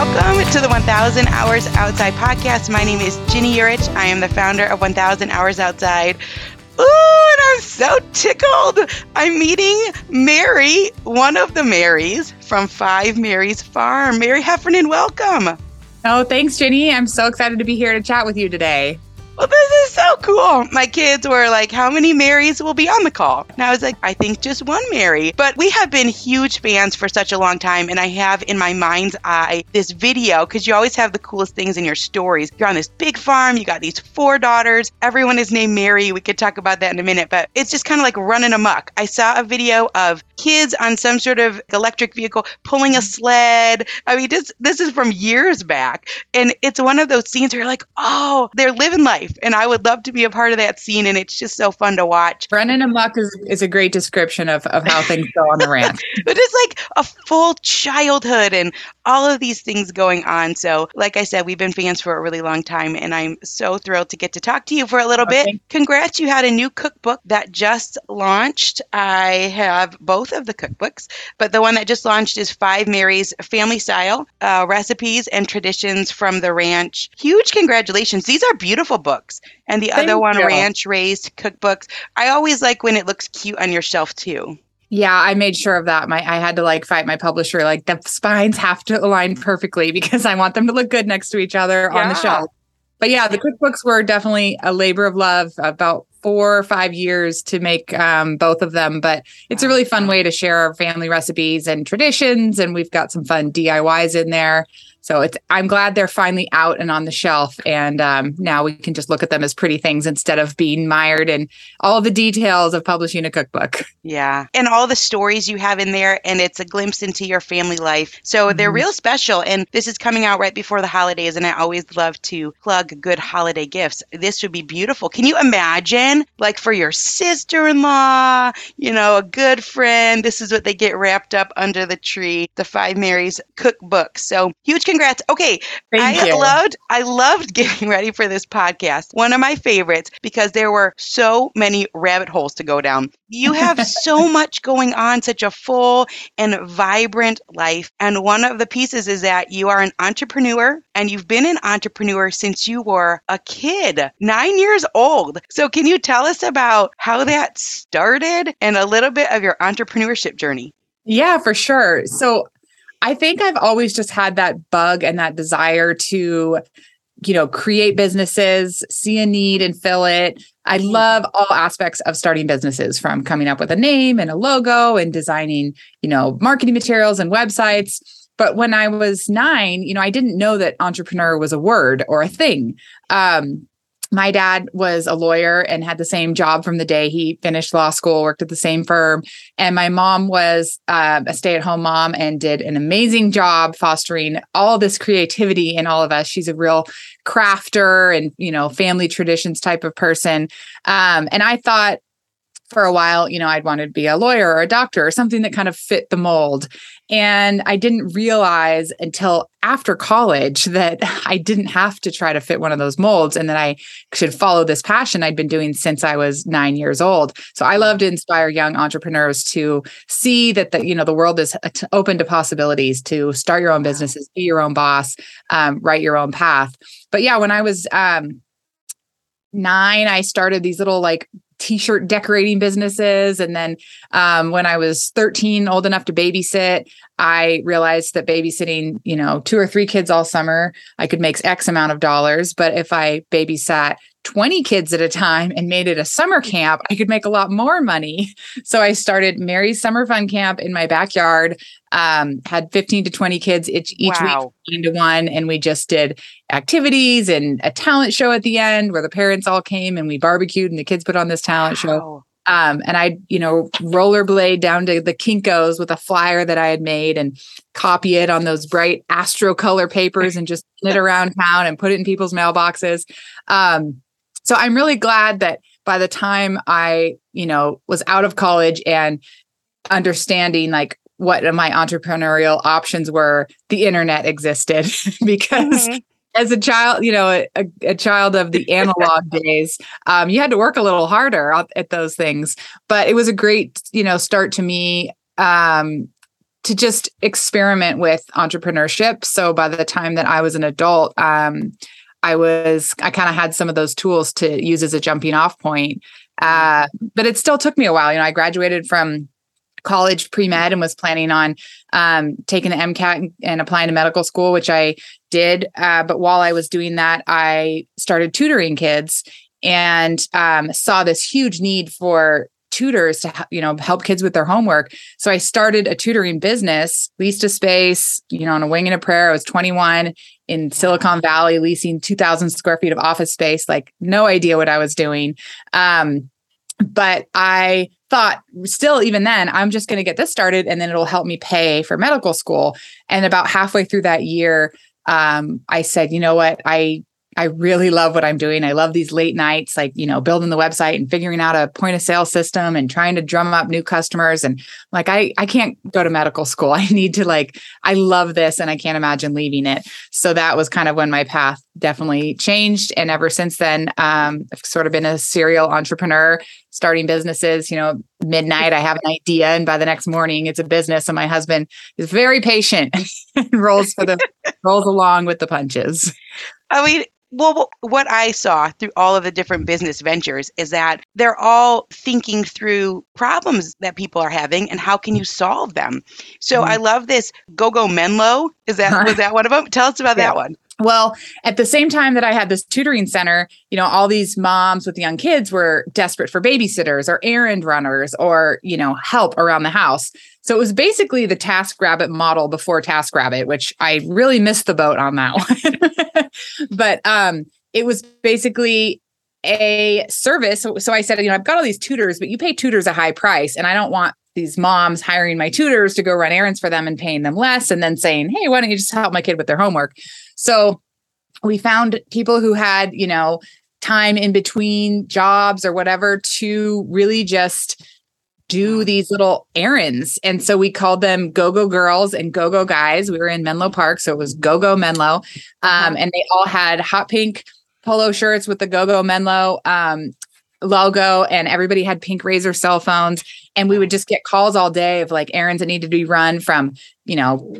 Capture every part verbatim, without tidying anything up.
Welcome to the one thousand Hours Outside Podcast. My name is Ginny Urich. I am the founder of one thousand Hours Outside. Ooh, and I'm so tickled. I'm meeting Mary, one of the Marys from Five Marys Farm. Mary Heffernan, welcome. Oh, thanks, Ginny. I'm so excited to be here to chat with you today. Well, this is so cool. My kids were like, how many Marys will be on the call? And I was like, I think just one Mary. But we have been huge fans for such a long time. And I have in my mind's eye this video, because you always have the coolest things in your stories. You're on this big farm. You got these four daughters. Everyone is named Mary. We could talk about that in a minute. But it's just kind of like running amok. I saw a video of kids on some sort of electric vehicle pulling a sled. I mean, this, this is from years back. And it's one of those scenes where you're like, oh, they're living life. And I would love to be a part of that scene. And it's just so fun to watch. Running amok is, is a great description of, of how things go on the ranch. But it's like a full childhood and all of these things going on. So like I said, we've been fans for a really long time. And I'm so thrilled to get to talk to you for a little okay. bit. Congrats. You had a new cookbook that just launched. I have both of the cookbooks. But the one that just launched is Five Marys Family Style, uh, Recipes and Traditions from the Ranch. Huge congratulations. These are beautiful books. And the Thank other one, you. Ranch Raised Cookbooks. I always like when it looks cute on your shelf, too. Yeah, I made sure of that. My I had to like fight my publisher. Like the spines have to align perfectly because I want them to look good next to each other yeah. on the shelf. But yeah, the cookbooks were definitely a labor of love, about four or five years to make um, both of them. But it's a really fun way to share our family recipes and traditions. And we've got some fun D I Ys in there. So it's I'm glad they're finally out and on the shelf. And um, now we can just look at them as pretty things instead of being mired in all the details of publishing a cookbook. Yeah. And all the stories you have in there. And it's a glimpse into your family life. So they're mm-hmm. real special. And this is coming out right before the holidays. And I always love to plug good holiday gifts. This would be beautiful. Can you imagine? Like for your sister-in-law, you know, a good friend. This is what they get wrapped up under the tree, the Five Marys cookbook. So huge congrats. Okay. Thank I you. loved I loved getting ready for this podcast. One of my favorites because there were so many rabbit holes to go down. You have so much going on, such a full and vibrant life. And one of the pieces is that you are an entrepreneur and you've been an entrepreneur since you were a kid, nine years old. So can you tell us about how that started and a little bit of your entrepreneurship journey? Yeah, for sure. So I think I've always just had that bug and that desire to, you know, create businesses, see a need and fill it. I love all aspects of starting businesses, from coming up with a name and a logo and designing, you know, marketing materials and websites. But when I was nine, you know, I didn't know that entrepreneur was a word or a thing. Um, My dad was a lawyer and had the same job from the day he finished law school, worked at the same firm. And my mom was uh, a stay-at-home mom and did an amazing job fostering all this creativity in all of us. She's a real crafter and, you know, family traditions type of person. Um, and I thought for a while, you know, I'd wanted to be a lawyer or a doctor or something that kind of fit the mold. And I didn't realize until after college that I didn't have to try to fit one of those molds and that I should follow this passion I'd been doing since I was nine years old. So I love to inspire young entrepreneurs to see that the, you know, the world is open to possibilities, to start your own businesses, be your own boss, um, write your own path. But yeah, when I was um, nine, I started these little like T-shirt decorating businesses. And then um, when I was thirteen, old enough to babysit, I realized that babysitting, you know, two or three kids all summer, I could make X amount of dollars. But if I babysat twenty kids at a time and made it a summer camp, I could make a lot more money. So I started Mary's Summer Fun Camp in my backyard, um, had fifteen to twenty kids each, each wow. week, fifteen to one. And we just did activities and a talent show at the end where the parents all came and we barbecued and the kids put on this talent wow. show. Um, and I, you know, rollerblade down to the Kinko's with a flyer that I had made and copy it on those bright Astro color papers and just knit around town and put it in people's mailboxes. Um, so I'm really glad that by the time I, you know, was out of college and understanding like what my entrepreneurial options were, the internet existed because... Mm-hmm. As a child, you know, a, a child of the analog days, um, you had to work a little harder at those things. But it was a great, you know, start to me um, to just experiment with entrepreneurship. So by the time that I was an adult, um, I was, I kind of had some of those tools to use as a jumping off point. Uh, but it still took me a while. You know, I graduated from college pre-med and was planning on um, taking the MCAT and applying to medical school, which I did. Uh, but while I was doing that, I started tutoring kids and um, saw this huge need for tutors to, you know, help kids with their homework. So I started a tutoring business, leased a space, you know, on a wing and a prayer. I was twenty-one in Silicon Valley, leasing two thousand square feet of office space, like no idea what I was doing. Um, but I thought still, even then, I'm just going to get this started and then it'll help me pay for medical school. And about halfway through that year, um, I said, you know what, I I really love what I'm doing. I love these late nights, like, you know, building the website and figuring out a point of sale system and trying to drum up new customers. And like, I, I can't go to medical school. I need to like, I love this and I can't imagine leaving it. So that was kind of when my path definitely changed. And ever since then, um, I've sort of been a serial entrepreneur, starting businesses, you know, midnight, I have an idea. And by the next morning, it's a business. And my husband is very patient and rolls for the, rolls along with the punches. I mean, well, what I saw through all of the different business ventures is that they're all thinking through problems that people are having and how can you solve them. So mm-hmm. I love this Go-Go Menlo. Is that, was that one of them? Tell us about yeah. that one. Well, at the same time that I had this tutoring center, you know, all these moms with young kids were desperate for babysitters or errand runners or, you know, help around the house. So it was basically the TaskRabbit model before TaskRabbit, which I really missed the boat on that one. But um, it was basically a service. So, so I said, you know, I've got all these tutors, but you pay tutors a high price and I don't want these moms hiring my tutors to go run errands for them and paying them less and then saying, hey, why don't you just help my kid with their homework? So we found people who had, you know, time in between jobs or whatever to really just do these little errands. And so we called them Go-Go Girls and Go-Go Guys. We were in Menlo Park, so it was Go-Go Menlo. Um, and they all had hot pink polo shirts with the Go-Go Menlo um, logo, and everybody had pink razor cell phones. And we would just get calls all day of like errands that needed to be run from, you know,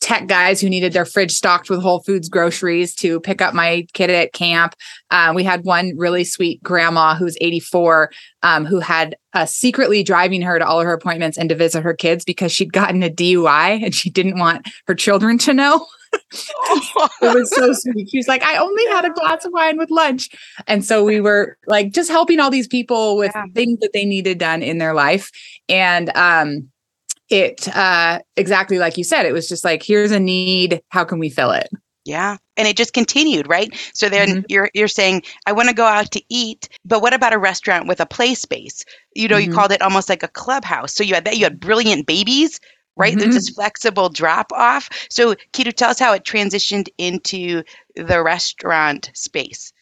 tech guys who needed their fridge stocked with Whole Foods groceries to pick up my kid at camp. Uh, we had one really sweet grandma who's eighty-four, um, who had uh, secretly driving her to all of her appointments and to visit her kids because she'd gotten a D U I and she didn't want her children to know. It was so sweet. She was like, I only had a glass of wine with lunch. And so we were like just helping all these people with yeah. things that they needed done in their life. And, um, It uh, exactly like you said, it was just like, here's a need. How can we fill it? Yeah. And it just continued, right? So then mm-hmm. you're you're saying, I want to go out to eat, but what about a restaurant with a play space? You know, mm-hmm. you called it almost like a clubhouse. So you had that, you had Brilliant Babies, right? Mm-hmm. There's this flexible drop off. So Kitu, tell us how it transitioned into the restaurant space.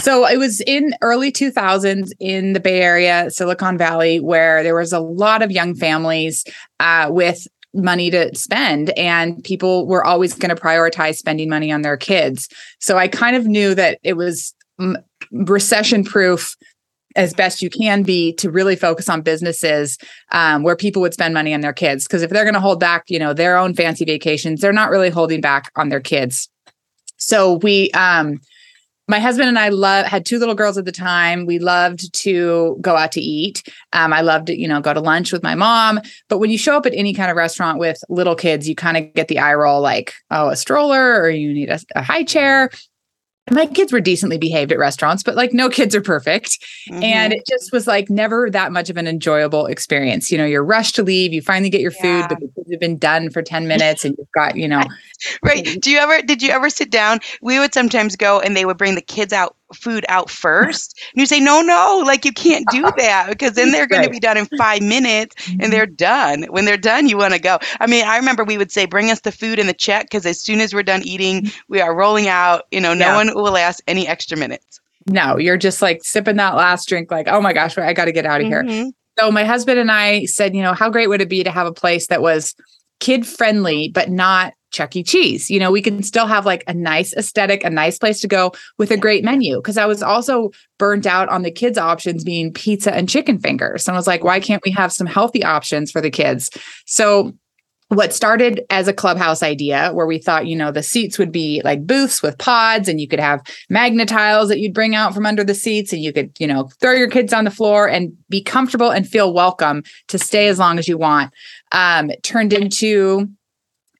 So it was in early two thousands in the Bay Area, Silicon Valley, where there was a lot of young families uh, with money to spend, and people were always going to prioritize spending money on their kids. So I kind of knew that it was m- recession-proof as best you can be to really focus on businesses um, where people would spend money on their kids. Because if they're going to hold back, you know, their own fancy vacations, they're not really holding back on their kids. So we... Um, My husband and I love had two little girls at the time. We loved to go out to eat. Um, I loved to, you know, go to lunch with my mom. But when you show up at any kind of restaurant with little kids, you kind of get the eye roll like, oh, a stroller or you need a, a high chair. My kids were decently behaved at restaurants, but like no kids are perfect. Mm-hmm. And it just was like never that much of an enjoyable experience. You know, you're rushed to leave, you finally get your yeah. food, but the kids have been done for ten minutes and you've got, you know. Right. Do you ever, did you ever sit down? We would sometimes go and they would bring the kids out, food out first. And you say, no, no, like you can't do that because then they're going right. to be done in five minutes and they're done. When they're done, you want to go. I mean, I remember we would say, bring us the food and the check because as soon as we're done eating, we are rolling out. You know, no yeah. one will ask any extra minutes. No, you're just like sipping that last drink like, oh my gosh, I got to get out of mm-hmm. here. So my husband and I said, you know, how great would it be to have a place that was kid friendly, but not Chuck E. Cheese. You know, we can still have like a nice aesthetic, a nice place to go with a great menu. Cause I was also burnt out on the kids' options being pizza and chicken fingers. And I was like, why can't we have some healthy options for the kids? So what started as a clubhouse idea where we thought, you know, the seats would be like booths with pods and you could have magnetiles that you'd bring out from under the seats and you could, you know, throw your kids on the floor and be comfortable and feel welcome to stay as long as you want. Um, it turned into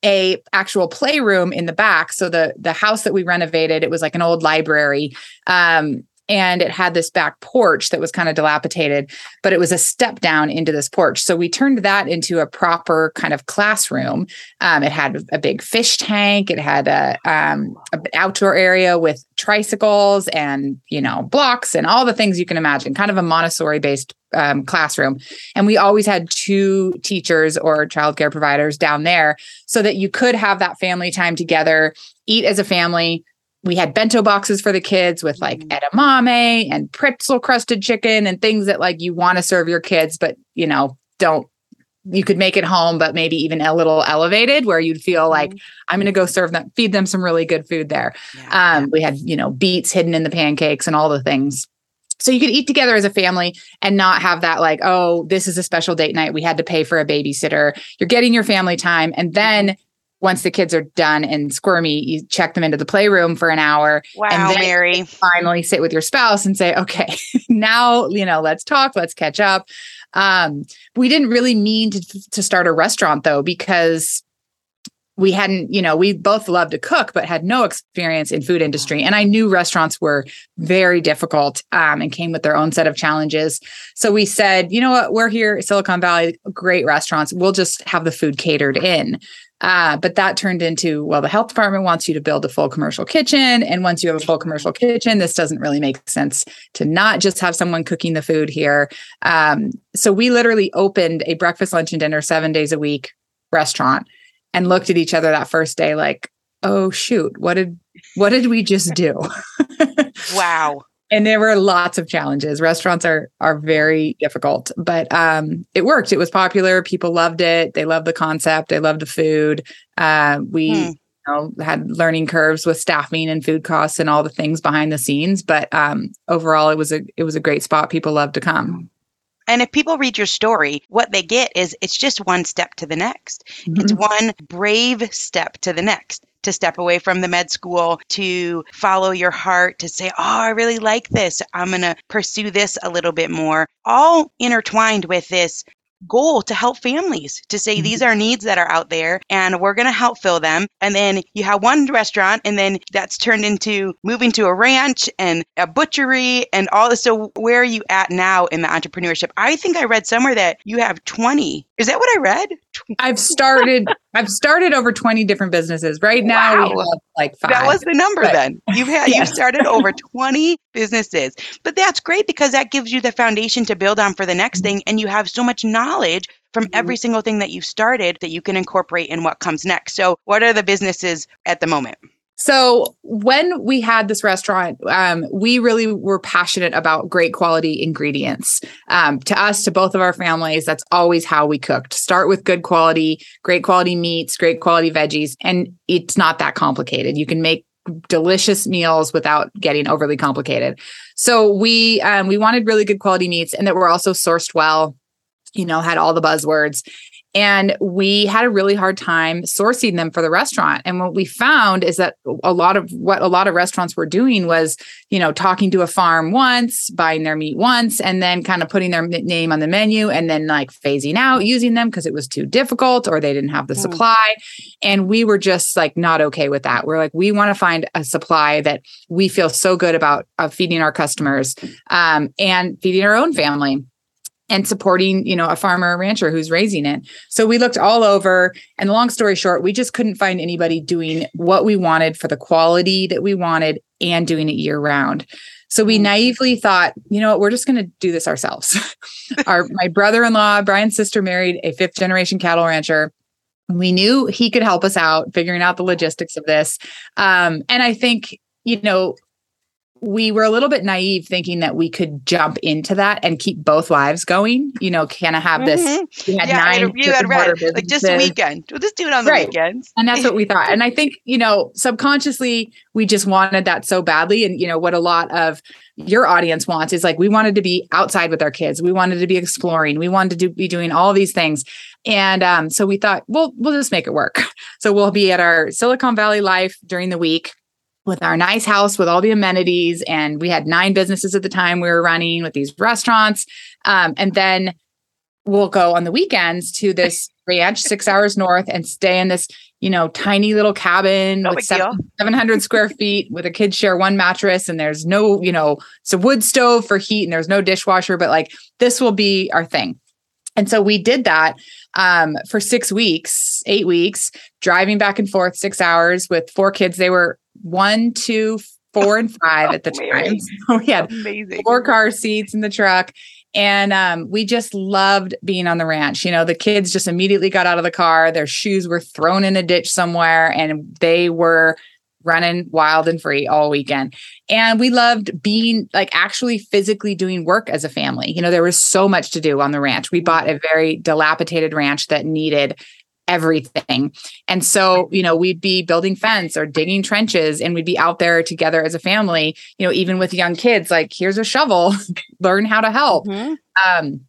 a actual playroom in the back. So the, the house that we renovated, it was like an old library. Um, And it had this back porch that was kind of dilapidated, but it was a step down into this porch. So we turned that into a proper kind of classroom. Um, it had a big fish tank. It had a um, an outdoor area with tricycles and, you know, blocks and all the things you can imagine, kind of a Montessori based um, classroom. And we always had two teachers or childcare providers down there so that you could have that family time together, eat as a family. We had bento boxes for the kids with like edamame and pretzel crusted chicken and things that like you want to serve your kids, but you know, don't, you could make it home, but maybe even a little elevated where you'd feel like I'm going to go serve them, feed them some really good food there. Yeah. Um, we had, you know, beets hidden in the pancakes and all the things. So you could eat together as a family and not have that like, oh, this is a special date night. We had to pay for a babysitter. You're getting your family time. And then once the kids are done and squirmy, you check them into the playroom for an hour. Wow, and then Mary. You finally sit with your spouse and say, okay, now, you know, let's talk, let's catch up. Um, we didn't really mean to, to start a restaurant though, because we hadn't, you know, we both loved to cook, but had no experience in food industry. And I knew restaurants were very difficult um, and came with their own set of challenges. So we said, you know what, we're here at Silicon Valley, great restaurants. We'll just have the food catered in. Uh, but that turned into, well, the health department wants you to build a full commercial kitchen. And once you have a full commercial kitchen, this doesn't really make sense to not just have someone cooking the food here. Um, so we literally opened a breakfast, lunch, and dinner seven days a week restaurant and looked at each other that first day like, oh, shoot, what did what did we just do? Wow. And there were lots of challenges. Restaurants are are very difficult, but um, it worked. It was popular. People loved it. They loved the concept. They loved the food. Uh, we hmm. you know, had learning curves with staffing and food costs and all the things behind the scenes. But um, overall, it was a it was a great spot. People loved to come. And if people read your story, what they get is it's just one step to the next. Mm-hmm. It's one brave step to the next. To step away from the med school, to follow your heart, to say, oh, I really like this. I'm going to pursue this a little bit more. All intertwined with this goal to help families, to say mm-hmm. these are needs that are out there and we're going to help fill them. And then you have one restaurant and then that's turned into moving to a ranch and a butchery and all this. So where are you at now in the entrepreneurship? I think I read somewhere that you have twenty. Is that what I read? I've started I've started over twenty different businesses. Right now wow. we have like five. That was the number but, then. You've had yeah. you've started over twenty businesses. But that's great because that gives you the foundation to build on for the next thing, and you have so much knowledge from every single thing that you've started that you can incorporate in what comes next. So, what are the businesses at the moment? So when we had this restaurant, um, we really were passionate about great quality ingredients. Um, to us, to both of our families, that's always how we cooked. Start with good quality, great quality meats, great quality veggies. And it's not that complicated. You can make delicious meals without getting overly complicated. So we um, we wanted really good quality meats and that were also sourced well, you know, had all the buzzwords. And we had a really hard time sourcing them for the restaurant. And what we found is that a lot of what a lot of restaurants were doing was, you know, talking to a farm once, buying their meat once, and then kind of putting their name on the menu and then like phasing out using them because it was too difficult or they didn't have the mm. supply. And we were just like, not okay with that. We're like, we want to find a supply that we feel so good about of feeding our customers um, and feeding our own family. And supporting, you know, a farmer or rancher who's raising it. So we looked all over and long story short, we just couldn't find anybody doing what we wanted for the quality that we wanted and doing it year round. So we naively thought, you know what, we're just going to do this ourselves. Our, my brother-in-law, Brian's sister, married a fifth generation cattle rancher. We knew he could help us out figuring out the logistics of this. Um, and I think, you know, we were a little bit naive thinking that we could jump into that and keep both lives going. You know, can I have this? Mm-hmm. We had yeah, nine I you had read it. Like just a weekend. We'll just do it on the right. weekends. And that's what we thought. And I think, you know, subconsciously, we just wanted that so badly. And, you know, what a lot of your audience wants is like, we wanted to be outside with our kids. We wanted to be exploring. We wanted to do, be doing all these things. And um, so we thought, well, we'll just make it work. So we'll be at our Silicon Valley life during the week, with our nice house, with all the amenities. And we had nine businesses at the time we were running with these restaurants. Um, and then we'll go on the weekends to this ranch six hours north and stay in this, you know, tiny little cabin no with seven, seven hundred square feet with a kids share one mattress. And there's no, you know, it's a wood stove for heat and there's no dishwasher, but like this will be our thing. And so we did that um, for six weeks, eight weeks, driving back and forth, six hours with four kids. They were one, two, four, and five oh, at the Mary. time. We had Amazing. four car seats in the truck. And um, we just loved being on the ranch. You know, the kids just immediately got out of the car. Their shoes were thrown in a ditch somewhere, and they were running wild and free all weekend. And we loved being like actually physically doing work as a family. You know, there was so much to do on the ranch. We bought a very dilapidated ranch that needed everything. And so, you know, we'd be building fence or digging trenches, and we'd be out there together as a family, you know, even with young kids, like, here's a shovel, learn how to help. Mm-hmm. Um,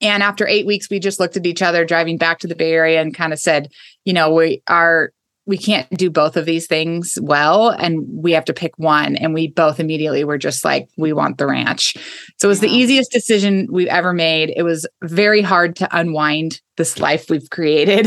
and after eight weeks, we just looked at each other driving back to the Bay Area and kind of said, you know, we are, we can't do both of these things well, and we have to pick one. And we both immediately were just like, we want the ranch. So it was yeah. the easiest decision we've ever made. It was very hard to unwind this life we've created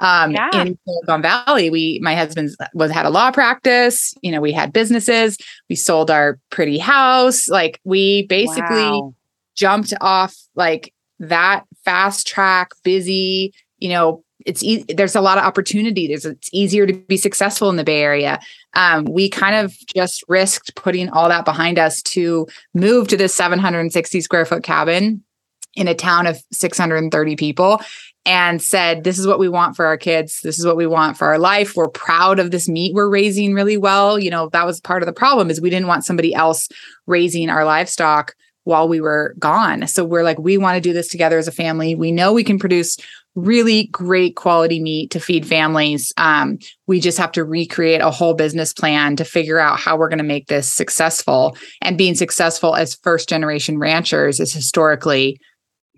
um, yeah. in Silicon Valley. We, my husband was had a law practice. You know, we had businesses. We sold our pretty house. Like, we basically wow. jumped off like that fast track, busy, you know, it's e- there's a lot of opportunity. There's, it's easier to be successful in the Bay Area. Um, we kind of just risked putting all that behind us to move to this seven hundred sixty square foot cabin in a town of six hundred thirty people, and said, this is what we want for our kids. This is what we want for our life. We're proud of this meat we're raising really well. You know, that was part of the problem, is we didn't want somebody else raising our livestock while we were gone. So we're like, we want to do this together as a family. We know we can produce really great quality meat to feed families. Um, we just have to recreate a whole business plan to figure out how we're going to make this successful. And being successful as first generation ranchers is historically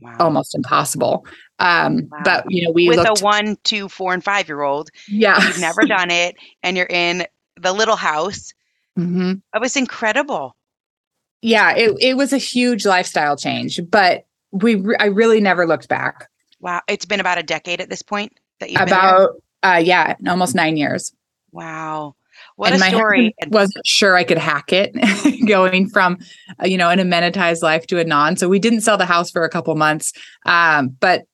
wow. almost impossible. Um, wow. But, you know, we With looked- a one, two, four, and five-year-old, yeah, you've never done it, and you're in the little house. Mm-hmm. It was incredible. Yeah, it, it was a huge lifestyle change, but we re- I really never looked back. Wow. It's been about a decade at this point that you've about, been uh, yeah, almost nine years. Wow. What and a my story. I wasn't sure I could hack it going from, you know, an amenitized life to a non. So we didn't sell the house for a couple months. Um, but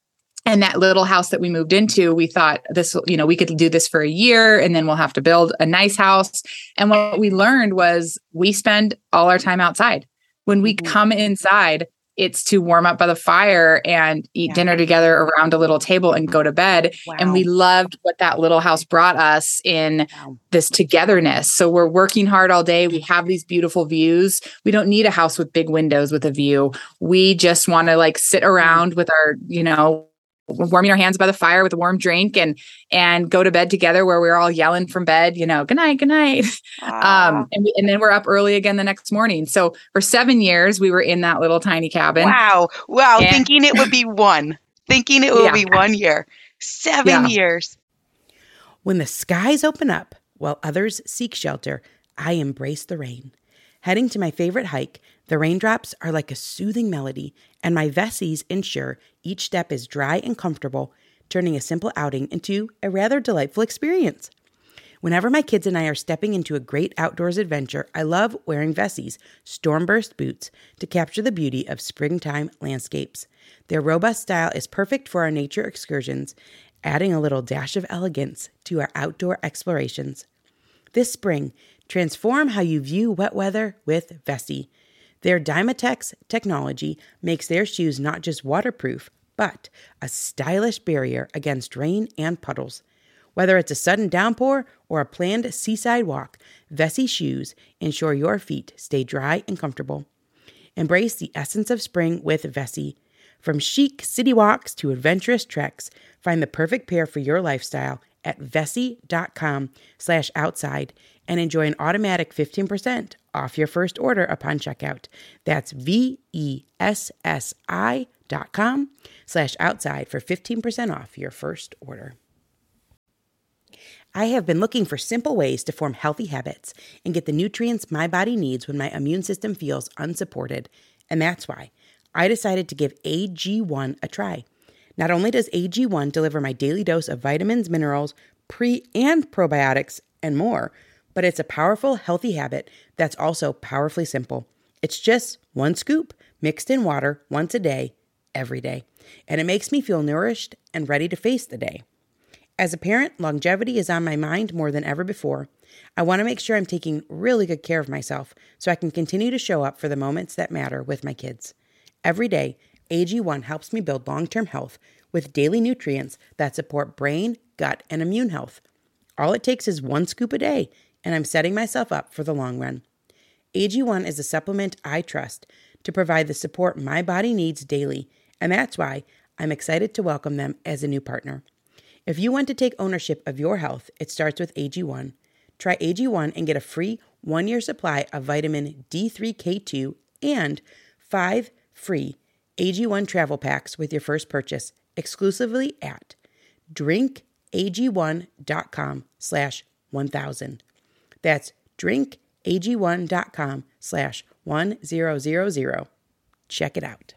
And that little house that we moved into, we thought this, you know, we could do this for a year and then we'll have to build a nice house. And what we learned was we spend all our time outside. When we mm-hmm. come inside, it's to warm up by the fire and eat yeah. dinner together around a little table and go to bed. Wow. And we loved what that little house brought us in wow. this togetherness. So we're working hard all day. We have these beautiful views. We don't need a house with big windows with a view. We just want to like sit around with our, you know, warming our hands by the fire with a warm drink and, and go to bed together where we're all yelling from bed, you know, good night, good night. Wow. Um, and, we, and then we're up early again the next morning. So for seven years, we were in that little tiny cabin. Wow. Wow. And- thinking it would be one, thinking it will yeah. be one year, seven yeah. years. When the skies open up while others seek shelter, I embrace the rain. Heading to my favorite hike, the raindrops are like a soothing melody, and my Vessies ensure each step is dry and comfortable, turning a simple outing into a rather delightful experience. Whenever my kids and I are stepping into a great outdoors adventure, I love wearing Vessies Stormburst boots to capture the beauty of springtime landscapes. Their robust style is perfect for our nature excursions, adding a little dash of elegance to our outdoor explorations. This spring, transform how you view wet weather with Vessie. Their Dymatex technology makes their shoes not just waterproof, but a stylish barrier against rain and puddles. Whether it's a sudden downpour or a planned seaside walk, Vessi shoes ensure your feet stay dry and comfortable. Embrace the essence of spring with Vessi. From chic city walks to adventurous treks, find the perfect pair for your lifestyle at vessi.com slash outside and enjoy an automatic fifteen percent off your first order upon checkout. That's V-E-S-S-I dot com slash outside for fifteen percent off your first order. I have been looking for simple ways to form healthy habits and get the nutrients my body needs when my immune system feels unsupported, and that's why I decided to give A G one a try. Not only does A G one deliver my daily dose of vitamins, minerals, pre and probiotics, and more, but it's a powerful, healthy habit that's also powerfully simple. It's just one scoop mixed in water once a day, every day, and it makes me feel nourished and ready to face the day. As a parent, longevity is on my mind more than ever before. I want to make sure I'm taking really good care of myself so I can continue to show up for the moments that matter with my kids. Every day, A G one helps me build long-term health with daily nutrients that support brain, gut, and immune health. All it takes is one scoop a day, and I'm setting myself up for the long run. A G one is a supplement I trust to provide the support my body needs daily, and that's why I'm excited to welcome them as a new partner. If you want to take ownership of your health, it starts with A G one. Try A G one and get a free one-year supply of vitamin D three K two and five free A G one travel packs with your first purchase exclusively at drinkag1.com slash 1000. That's drinkag1.com slash 1000. Check it out.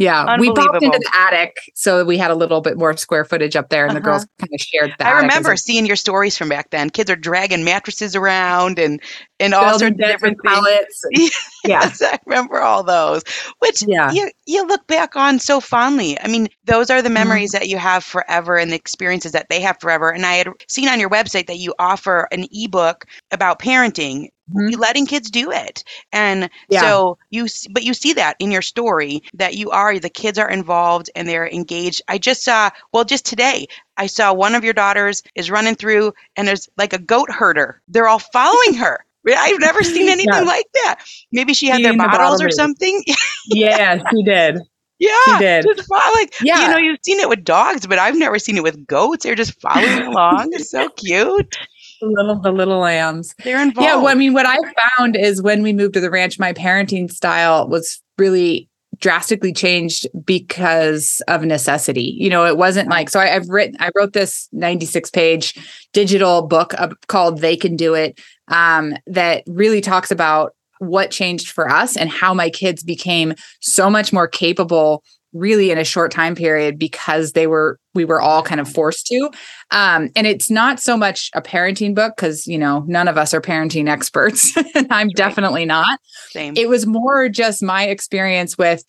Yeah, we popped into the attic, so we had a little bit more square footage up there, and uh-huh. the girls kind of shared that. I remember seeing your stories from back then. Kids are dragging mattresses around and, and all sorts of different pallets. And, yes, yeah. I remember all those, which yeah. you, you look back on so fondly. I mean, those are the memories mm-hmm. that you have forever and the experiences that they have forever. And I had seen on your website that you offer an ebook about parenting. Mm-hmm. Letting kids do it. And yeah. so you, but you see that in your story that you are, the kids are involved and they're engaged. I just saw, well, just today, I saw one of your daughters is running through and there's like a goat herder. They're all following her. I've never seen anything yeah. like that. Maybe she had she their bottles the or something. yeah. yeah, she did. Yeah, she did. Just like, yeah. You know, you've seen it with dogs, but I've never seen it with goats. They're just following along. It's so cute. The little, the little lambs. They're involved. Yeah. Well, I mean, what I found is when we moved to the ranch, my parenting style was really drastically changed because of necessity. You know, it wasn't like, so I, I've written, I wrote this ninety-six page digital book uh, called They Can Do It um, that really talks about what changed for us and how my kids became so much more capable really in a short time period because they were, we were all kind of forced to. Um, and it's not so much a parenting book because, you know, none of us are parenting experts and I'm right. definitely not. Same. It was more just my experience with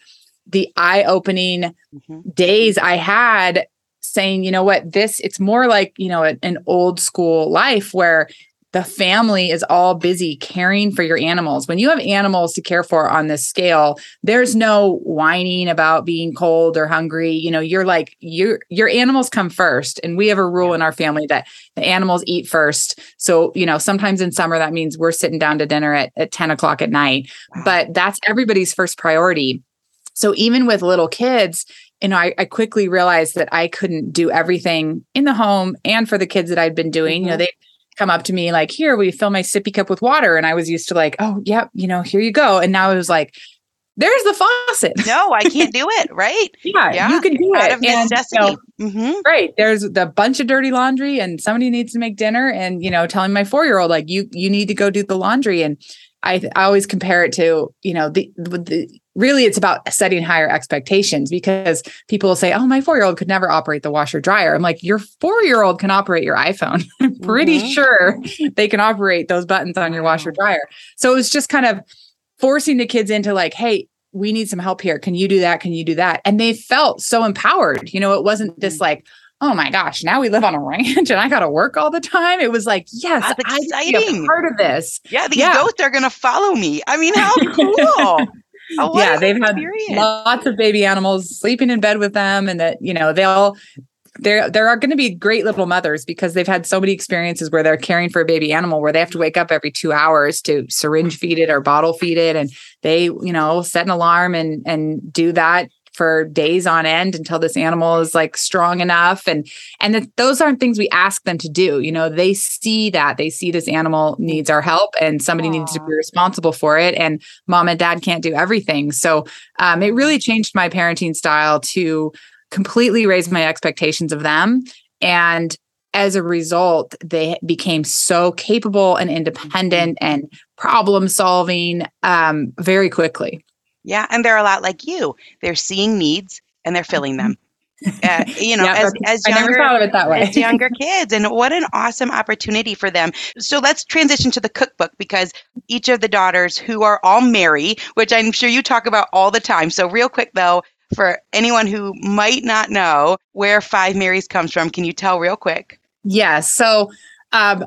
the eye-opening mm-hmm. days I had saying, you know what, this, it's more like, you know, a, an old school life where the family is all busy caring for your animals. When you have animals to care for on this scale, there's no whining about being cold or hungry. You know, you're like, your your animals come first. And we have a rule in our family that the animals eat first. So, you know, sometimes in summer, that means we're sitting down to dinner at, at ten o'clock at night. Wow. But that's everybody's first priority. So even with little kids, you know, I, I quickly realized that I couldn't do everything in the home and for the kids that I'd been doing. Mm-hmm. You know, they come up to me like, here, will you fill my sippy cup with water? And I was used to like, oh, yep, you know, here you go. And now it was like, there's the faucet. No, I can't do it. Right. yeah, yeah. You can do Out it. Of necessity. And, you know, mm-hmm. Right. There's the bunch of dirty laundry and somebody needs to make dinner and, you know, telling my four-year-old, like you, you need to go do the laundry. And I, I always compare it to, you know, the, the, really it's about setting higher expectations because people will say, oh, my four-year-old could never operate the washer dryer. I'm like, your four-year-old can operate your iPhone. I'm pretty mm-hmm. sure they can operate those buttons on your washer dryer. So it was just kind of forcing the kids into like, hey, we need some help here. Can you do that? Can you do that? And they felt so empowered. You know, it wasn't this like, oh my gosh, now we live on a ranch and I got to work all the time. It was like, yes, I'm exciting. Part of this. Yeah, these yeah. goats are going to follow me. I mean, how cool. Oh, yeah, they've experience. Had lots of baby animals sleeping in bed with them and that, you know, they'll there there are going to be great little mothers because they've had so many experiences where they're caring for a baby animal where they have to wake up every two hours to syringe feed it or bottle feed it. And they, you know, set an alarm and and do that for days on end until this animal is like strong enough. And, and that those aren't things we ask them to do. You know, they see that they see this animal needs our help and somebody Aww. Needs to be responsible for it. And mom and dad can't do everything. So um, it really changed my parenting style to completely raise my expectations of them. And as a result, they became so capable and independent and problem solving um, very quickly. Yeah. And they're a lot like you. They're seeing needs and they're filling them, uh, you know, yeah, as, as, younger, as younger kids. And what an awesome opportunity for them. So let's transition to the cookbook because each of the daughters who are all Mary, which I'm sure you talk about all the time. So real quick, though, for anyone who might not know where Five Marys comes from, can you tell real quick? Yeah. So um,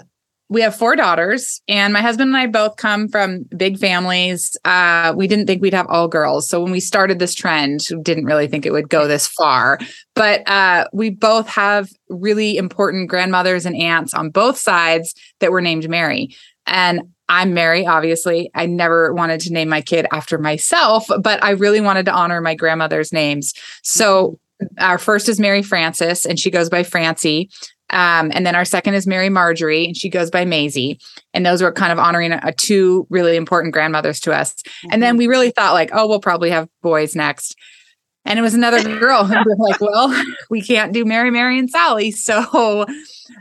we have four daughters and my husband and I both come from big families. Uh, we didn't think we'd have all girls. So when we started this trend, we didn't really think it would go this far. But uh, we both have really important grandmothers and aunts on both sides that were named Mary. And I'm Mary, obviously. I never wanted to name my kid after myself, but I really wanted to honor my grandmother's names. So our first is Mary Frances and she goes by Francie. Um, and then our second is Mary Marjorie, and she goes by Maisie. And those were kind of honoring a, a two really important grandmothers to us. Mm-hmm. And then we really thought like, oh, we'll probably have boys next. And it was another girl who was like, well, we can't do Mary, Mary, and Sally. So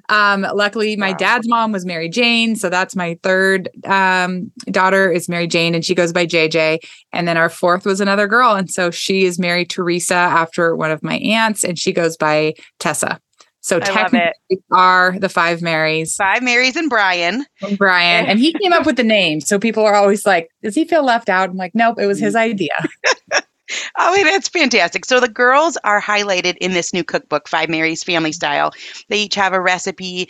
um, luckily my wow. dad's mom was Mary Jane. So that's my third um, daughter is Mary Jane, and she goes by J J. And then our fourth was another girl. And so she is Mary Teresa after one of my aunts, and she goes by Tessa. So technically we are the Five Marys. Five Marys and Brian. And Brian. And he came up with the name. So people are always like, does he feel left out? I'm like, nope, it was his idea. Oh, that's fantastic. So the girls are highlighted in this new cookbook, Five Marys Family Style. They each have a recipe,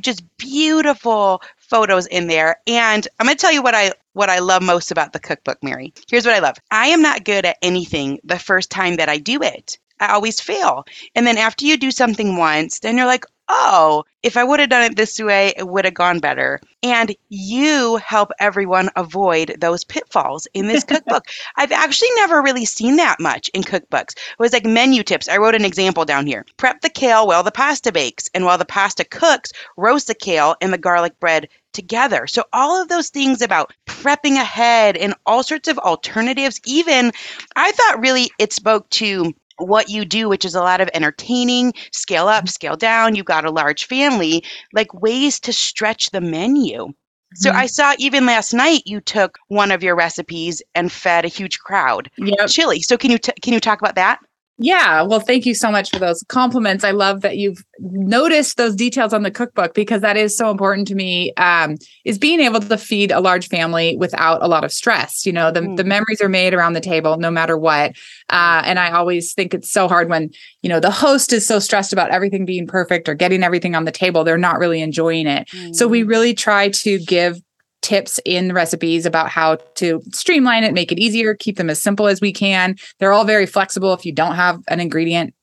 just beautiful photos in there. And I'm going to tell you what I what I love most about the cookbook, Mary. Here's what I love. I am not good at anything the first time that I do it. I always fail. And then after you do something once, then you're like, oh, if I would have done it this way, it would have gone better. And you help everyone avoid those pitfalls in this cookbook. I've actually never really seen that much in cookbooks. It was like menu tips. I wrote an example down here. Prep the kale while the pasta bakes. And while the pasta cooks, roast the kale and the garlic bread together. So all of those things about prepping ahead and all sorts of alternatives, even I thought really it spoke to what you do, which is a lot of entertaining, scale up, scale down. You've got a large family, like ways to stretch the menu. Mm-hmm. So I saw even last night you took one of your recipes and fed a huge crowd. Yep. Chili. So can you t- can you talk about that? Yeah. Well, thank you so much for those compliments. I love that you've noticed those details on the cookbook because that is so important to me, um, is being able to feed a large family without a lot of stress. You know, the, mm. the memories are made around the table no matter what. Uh, and I always think it's so hard when, you know, the host is so stressed about everything being perfect or getting everything on the table. They're not really enjoying it. Mm. So we really try to give tips in the recipes about how to streamline it, make it easier, keep them as simple as we can. They're all very flexible. If you don't have an ingredient,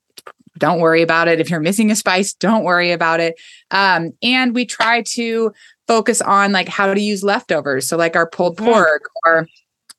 don't worry about it. If you're missing a spice, don't worry about it. Um, and we try to focus on like how to use leftovers. So like our pulled pork or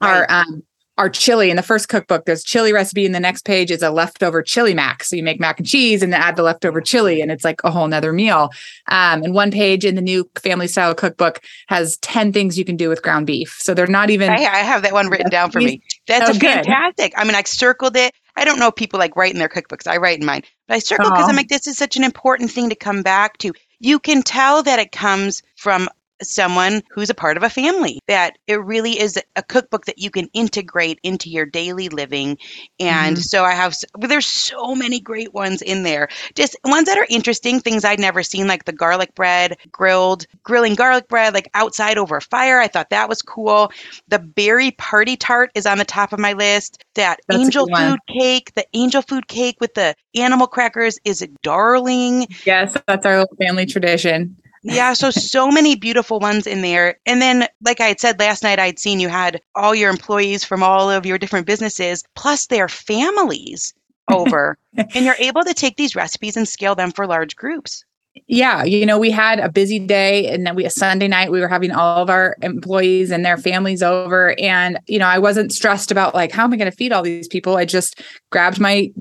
our, um, our chili. In the first cookbook, there's chili recipe. And the next page is a leftover chili mac. So you make mac and cheese and add the leftover chili, and it's like a whole nother meal. Um, and one page in the new family style cookbook has ten things you can do with ground beef. So they're not even. Hey, I have that one written down for me. That's oh, a fantastic. Good. I mean, I circled it. I don't know if people like write in their cookbooks. I write in mine, but I circle because I'm like, this is such an important thing to come back to. You can tell that it comes from someone who's a part of a family, that it really is a cookbook that you can integrate into your daily living. And mm-hmm. so I have, there's so many great ones in there, just ones that are interesting, things I'd never seen, like the garlic bread, grilled, grilling garlic bread, like outside over a fire. I thought that was cool. The berry party tart is on the top of my list. That That's angel food cake, the angel food cake with the animal crackers is darling. Yes, that's our little family tradition. Yeah. So, so many beautiful ones in there. And then, like I had said last night, I'd seen you had all your employees from all of your different businesses, plus their families. over. And you're able to take these recipes and scale them for large groups. Yeah. You know, we had a busy day, and then we, a Sunday night, we were having all of our employees and their families over. And, you know, I wasn't stressed about like, how am I going to feed all these people? I just grabbed my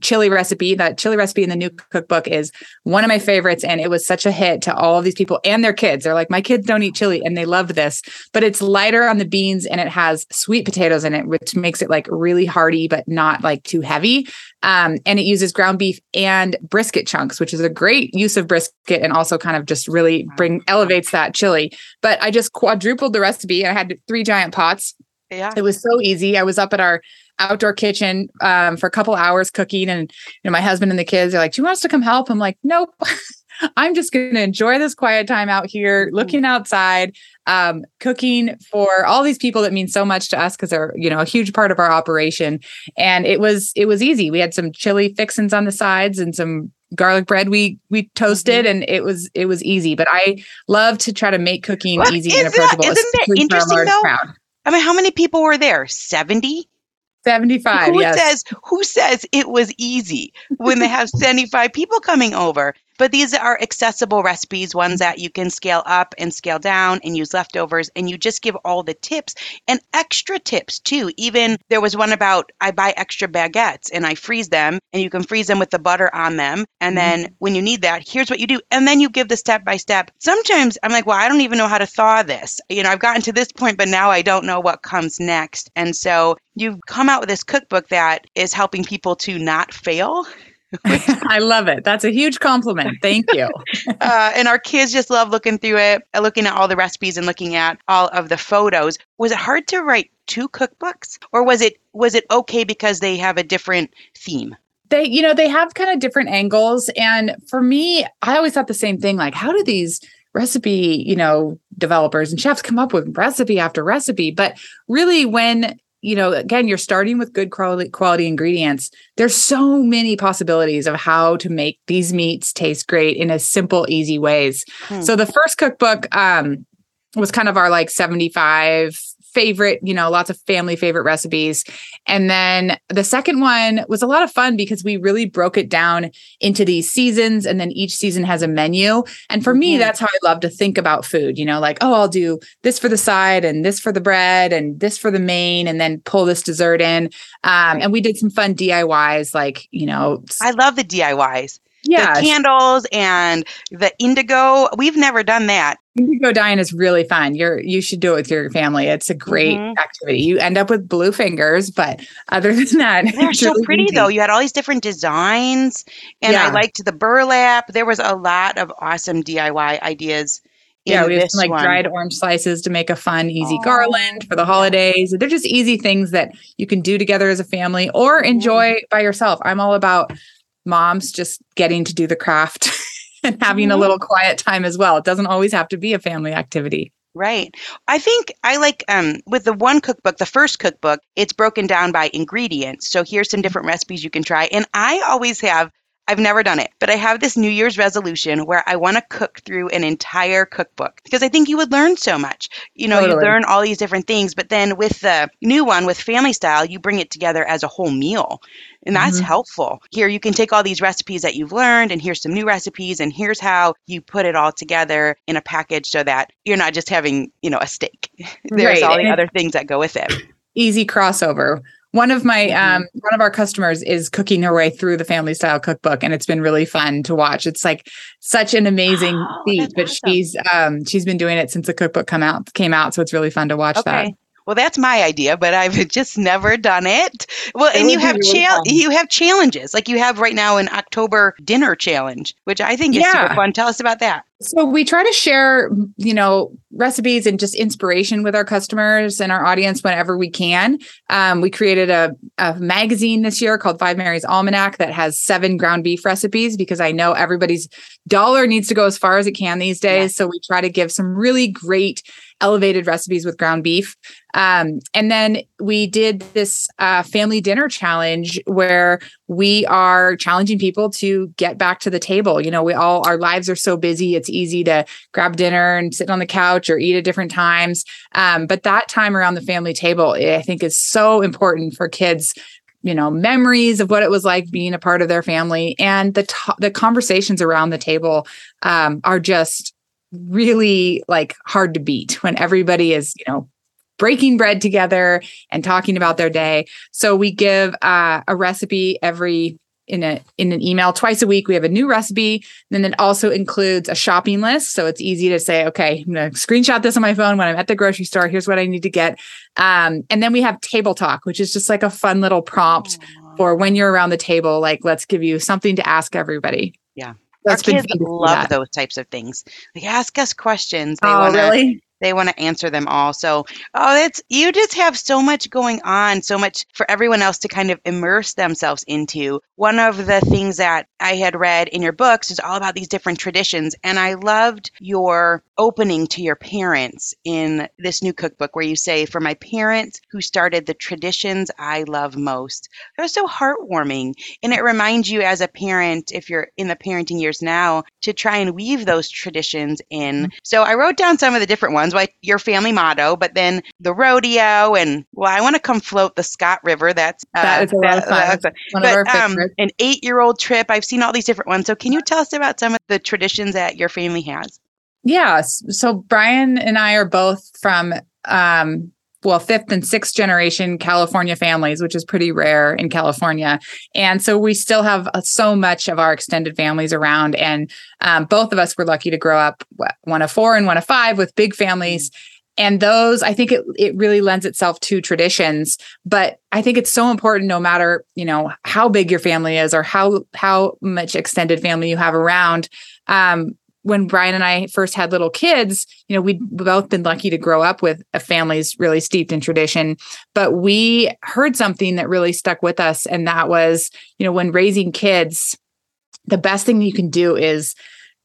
chili recipe. That chili recipe in the new cookbook is one of my favorites. And it was such a hit to all of these people and their kids. They're like, my kids don't eat chili, and they love this, but it's lighter on the beans and it has sweet potatoes in it, which makes it like really hearty, but not like too heavy. Um, and it uses ground beef and brisket chunks, which is a great use of brisket and also kind of just really bring elevates that chili. But I just quadrupled the recipe. I had three giant pots. Yeah, it was so easy. I was up at our outdoor kitchen um, for a couple hours cooking, and you know my husband and the kids are like, "Do you want us to come help?" I'm like, "Nope." I'm just going to enjoy this quiet time out here, looking outside, um, cooking for all these people that mean so much to us because they're, you know, a huge part of our operation. And it was, it was easy. We had some chili fixins on the sides and some garlic bread we, we toasted, and it was, it was easy, but I love to try to make cooking well, easy and approachable. That, isn't that interesting though? Crowd. I mean, how many people were there? seventy? seventy-five. Who yes. says, who says it was easy when they have seventy-five people coming over? But these are accessible recipes, ones that you can scale up and scale down and use leftovers. And you just give all the tips and extra tips too. Even there was one about, I buy extra baguettes and I freeze them, and you can freeze them with the butter on them. And mm-hmm. then when you need that, here's what you do. And then you give the step by step. Sometimes I'm like, well, I don't even know how to thaw this. You know, I've gotten to this point, but now I don't know what comes next. And so you've come out with this cookbook that is helping people to not fail. I love it. That's a huge compliment. Thank you. uh, and our kids just love looking through it, looking at all the recipes and looking at all of the photos. Was it hard to write two cookbooks, or was it was it okay because they have a different theme? They, you know, they have kind of different angles. And for me, I always thought the same thing. Like, how do these recipe, you know, developers and chefs come up with recipe after recipe? But really, when you know, again, you're starting with good quality, quality ingredients. There's so many possibilities of how to make these meats taste great in a simple, easy ways. Hmm. So the first cookbook um, was kind of our like seventy-five favorite, you know, lots of family favorite recipes. And then the second one was a lot of fun because we really broke it down into these seasons. And then each season has a menu. And for me, that's how I love to think about food, you know, like, oh, I'll do this for the side and this for the bread and this for the main, and then pull this dessert in. Um, and we did some fun D I Ys, like, you know, I love the D I Ys. Yeah. The candles and the indigo. We've never done that. Indigo dyeing is really fun. You're, you should do it with your family. It's a great mm-hmm. activity. You end up with blue fingers, but other than that. They're so really pretty easy. Though. You had all these different designs, and yeah. I liked the burlap. There was a lot of awesome D I Y ideas. Yeah, we have some like one. dried orange slices to make a fun, easy oh, garland for the holidays. They're just easy things that you can do together as a family or enjoy mm-hmm. by yourself. I'm all about moms just getting to do the craft and having mm-hmm. a little quiet time as well. It doesn't always have to be a family activity. Right. I think I like um, with the one cookbook, the first cookbook, it's broken down by ingredients. So here's some different recipes you can try. And I always have, I've never done it, but I have this New Year's resolution where I want to cook through an entire cookbook because I think you would learn so much. You know, totally. You learn all these different things, but then with the new one, with Family Style, you bring it together as a whole meal. And that's mm-hmm. helpful. Here, you can take all these recipes that you've learned, and here's some new recipes, and here's how you put it all together in a package so that you're not just having, you know, a steak. There's right. all the other things that go with it. Easy crossover. One of my, um, one of our customers is cooking her way through the Family Style cookbook, and it's been really fun to watch. It's like such an amazing oh, feat, but awesome. she's, um, she's been doing it since the cookbook come out, came out. So it's really fun to watch okay. that. Well, that's my idea, but I've just never done it. Well, and you have cha- you have challenges, like you have right now an October dinner challenge, which I think is yeah. super fun. Tell us about that. So we try to share, you know, recipes and just inspiration with our customers and our audience whenever we can. Um, we created a, a magazine this year called Five Marys Almanac that has seven ground beef recipes because I know everybody's dollar needs to go as far as it can these days. Yeah. So we try to give some really great elevated recipes with ground beef. Um, and then we did this uh, family dinner challenge where we are challenging people to get back to the table. You know, we all, our lives are so busy. It's easy to grab dinner and sit on the couch or eat at different times. Um, but that time around the family table, I think is so important for kids you know, memories of what it was like being a part of their family. And the to- the conversations around the table um, are just really like hard to beat when everybody is, you know, breaking bread together and talking about their day. So we give uh, a recipe every in a in an email twice a week. We have a new recipe, and then it also includes a shopping list. So it's easy to say, okay, I'm going to screenshot this on my phone when I'm at the grocery store. Here's what I need to get. Um, and then we have table talk, which is just like a fun little prompt Aww. for when you're around the table. Like, let's give you something to ask everybody. Yeah. That's Our kids love that. Those types of things. Like, ask us questions. They oh, wanna, really? They want to answer them all. So, oh, it's you just have so much going on, so much for everyone else to kind of immerse themselves into. One of the things that I had read in your books is all about these different traditions. And I loved your opening to your parents in this new cookbook where you say, for my parents who started the traditions I love most. That was so heartwarming. And it reminds you as a parent, if you're in the parenting years now, to try and weave those traditions in. So I wrote down some of the different ones, like your family motto, but then the rodeo and, well, I want to come float the Scott River. That's uh, that is a lot of fun. But, One of our um, an eight-year-old trip. I've seen all these different ones. So can you tell us about some of the traditions that your family has? Yeah. So Brian and I are both from, um, well, fifth and sixth generation California families, which is pretty rare in California. And so we still have so much of our extended families around. And um, both of us were lucky to grow up, one of four and one of five, with big families. And those, I think it it really lends itself to traditions. But I think it's so important, no matter, you know, how big your family is or how how much extended family you have around. Um, when Brian and I first had little kids, you know, we'd both been lucky to grow up with a family's really steeped in tradition. But we heard something that really stuck with us. And that was, you know, when raising kids, the best thing you can do is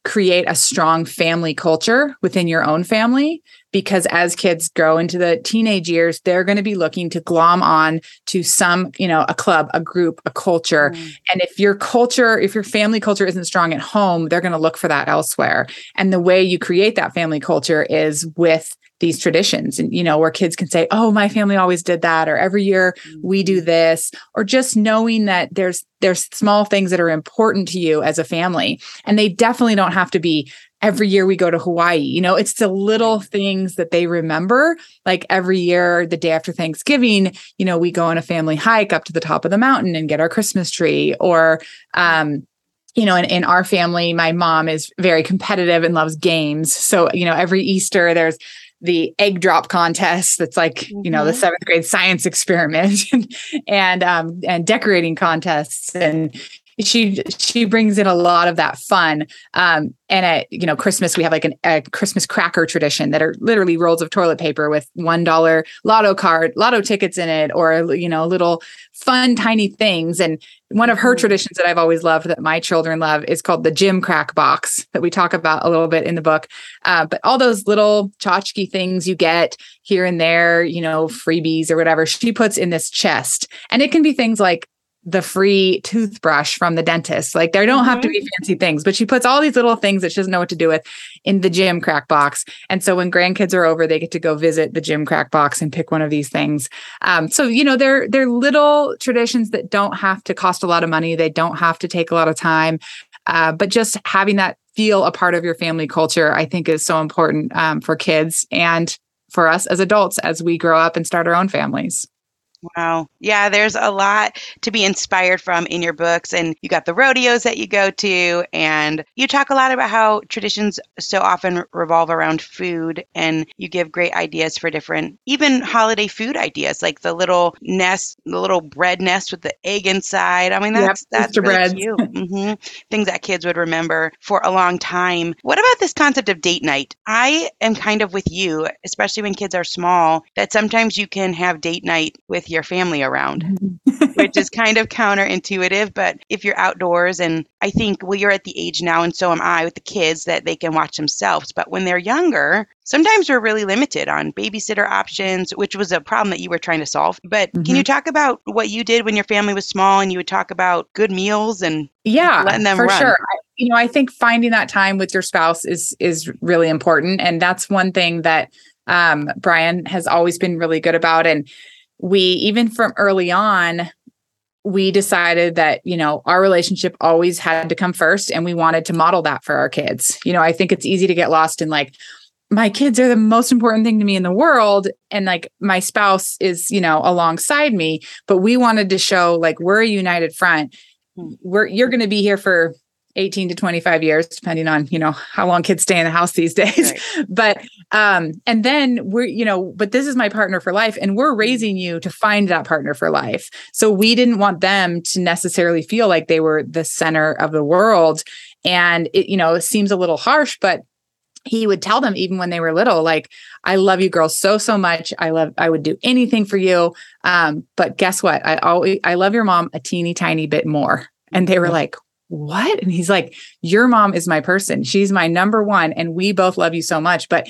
create a strong family culture within your own family, because as kids grow into the teenage years, they're going to be looking to glom on to some, you know, a club, a group, a culture. Mm. And if your culture, if your family culture isn't strong at home, they're going to look for that elsewhere. And the way you create that family culture is with these traditions, and, you know, where kids can say, oh, my family always did that, or every year we do this, or just knowing that there's, there's small things that are important to you as a family. And they definitely don't have to be every year we go to Hawaii. You know, it's the little things that they remember, like every year, the day after Thanksgiving, you know, we go on a family hike up to the top of the mountain and get our Christmas tree, or, um, you know, in, in our family, my mom is very competitive and loves games. So, you know, every Easter there's the egg drop contest. That's like, mm-hmm. you know, the seventh grade science experiment and, um, and decorating contests. And she, she brings in a lot of that fun. Um, and at, you know, Christmas, we have like an, a Christmas cracker tradition that are literally rolls of toilet paper with one dollar lotto card, lotto tickets in it, or, you know, little fun, tiny things. And one of her traditions that I've always loved, that my children love, is called the Jim Crack Box, that we talk about a little bit in the book. Uh, but all those little tchotchke things you get here and there, you know, freebies or whatever, she puts in this chest. And it can be things like the free toothbrush from the dentist. Like, there don't mm-hmm. have to be fancy things, but she puts all these little things that she doesn't know what to do with in the Jim Crack Box. And so when grandkids are over, they get to go visit the Jim Crack Box and pick one of these things. Um, so, you know, they're, they're little traditions that don't have to cost a lot of money. They don't have to take a lot of time. Uh, but just having that feel a part of your family culture, I think, is so important um, for kids and for us as adults as we grow up and start our own families. Wow. Yeah, there's a lot to be inspired from in your books. And you got the rodeos that you go to, and you talk a lot about how traditions so often revolve around food, and you give great ideas for different, even holiday food ideas, like the little nest, the little bread nest with the egg inside. I mean, that's, yep, that's really cute. Mm-hmm. Things that kids would remember for a long time. What about this concept of date night? I am kind of with you, especially when kids are small, that sometimes you can have date night with your your family around, which is kind of counterintuitive. But if you're outdoors, and I think, well, you're at the age now, and so am I, with the kids, that they can watch themselves. But when they're younger, sometimes we're really limited on babysitter options, which was a problem that you were trying to solve. But mm-hmm. can you talk about what you did when your family was small, and you would talk about good meals and yeah, letting them for run? Sure. I, you know, I think finding that time with your spouse is is really important. And that's one thing that um, Brian has always been really good about. And we, even from early on, we decided that, you know, our relationship always had to come first, and we wanted to model that for our kids. You know, I think it's easy to get lost in like, my kids are the most important thing to me in the world, and like my spouse is, you know, alongside me, but we wanted to show like we're a united front. We're you're going to be here for eighteen to twenty-five years, depending on, you know, how long kids stay in the house these days. Right. But, um, and then we're, you know, but this is my partner for life, and we're raising you to find that partner for life. So we didn't want them to necessarily feel like they were the center of the world. And it, you know, it seems a little harsh, but he would tell them even when they were little, like, I love you girls so, so much. I love, I would do anything for you. Um, but guess what? I always, I love your mom a teeny tiny bit more. And they were like, what? And he's like, your mom is my person. She's my number one. And we both love you so much. But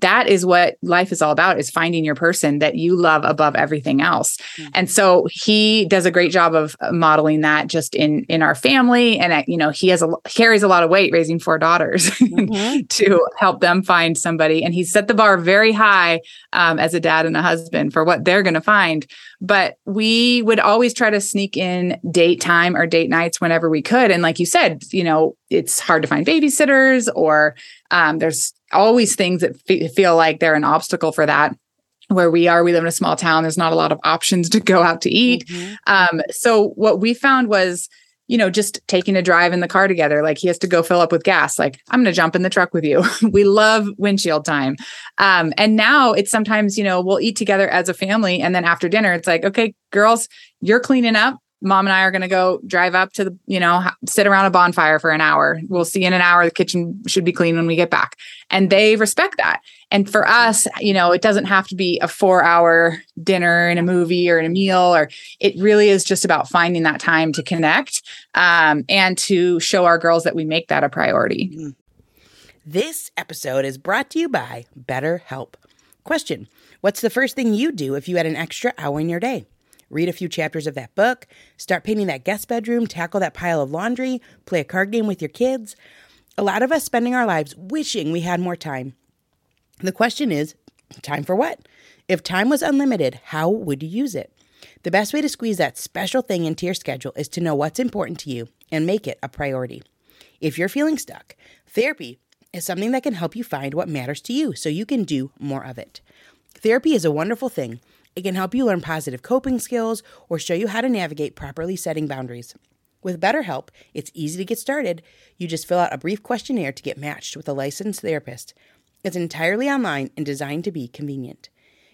that is what life is all about, is finding your person that you love above everything else. Mm-hmm. And so he does a great job of modeling that just in, in our family. And, you know, he has a, carries a lot of weight raising four daughters mm-hmm. to help them find somebody. And he set the bar very high um, as a dad and a husband for what they're going to find. But we would always try to sneak in date time or date nights whenever we could. And like you said, you know, it's hard to find babysitters, or um, there's always things that f- feel like they're an obstacle for that. Where we are, we live in a small town. There's not a lot of options to go out to eat. Mm-hmm. Um, so what we found was, you know, just taking a drive in the car together. Like, he has to go fill up with gas. Like, I'm going to jump in the truck with you. We love windshield time. Um, and now it's sometimes, you know, we'll eat together as a family. And then after dinner, it's like, okay, girls, you're cleaning up. Mom and I are going to go drive up to the, you know, sit around a bonfire for an hour. We'll see in an hour. The kitchen should be clean when we get back. And they respect that. And for us, you know, it doesn't have to be a four hour dinner and a movie or a meal, or it really is just about finding that time to connect um, and to show our girls that we make that a priority. Mm-hmm. This episode is brought to you by BetterHelp. Question: what's the first thing you do if you had an extra hour in your day? Read a few chapters of that book, start painting that guest bedroom, tackle that pile of laundry, play a card game with your kids. A lot of us spending our lives wishing we had more time. The question is, time for what? If time was unlimited, how would you use it? The best way to squeeze that special thing into your schedule is to know what's important to you and make it a priority. If you're feeling stuck, therapy is something that can help you find what matters to you so you can do more of it. Therapy is a wonderful thing. It can help you learn positive coping skills or show you how to navigate properly setting boundaries. With BetterHelp, it's easy to get started. You just fill out a brief questionnaire to get matched with a licensed therapist. It's entirely online and designed to be convenient.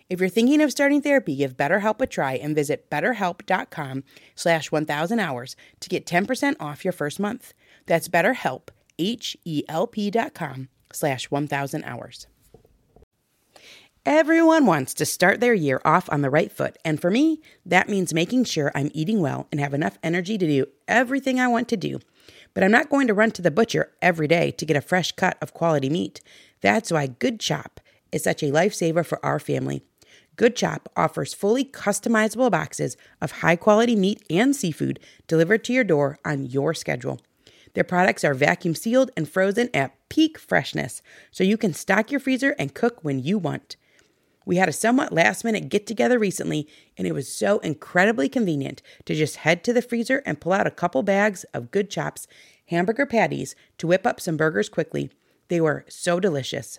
If you're thinking of starting therapy, give BetterHelp a try and visit betterhelp.com slash 1000 hours to get ten percent off your first month. That's BetterHelp, H-E-L-P dot com slash 1000 hours. Everyone wants to start their year off on the right foot, and for me, that means making sure I'm eating well and have enough energy to do everything I want to do. But I'm not going to run to the butcher every day to get a fresh cut of quality meat. That's why Good Chop is such a lifesaver for our family. Good Chop offers fully customizable boxes of high-quality meat and seafood delivered to your door on your schedule. Their products are vacuum sealed and frozen at peak freshness, so you can stock your freezer and cook when you want. We had a somewhat last-minute get-together recently, and it was so incredibly convenient to just head to the freezer and pull out a couple bags of Good Chop's hamburger patties to whip up some burgers quickly. They were so delicious.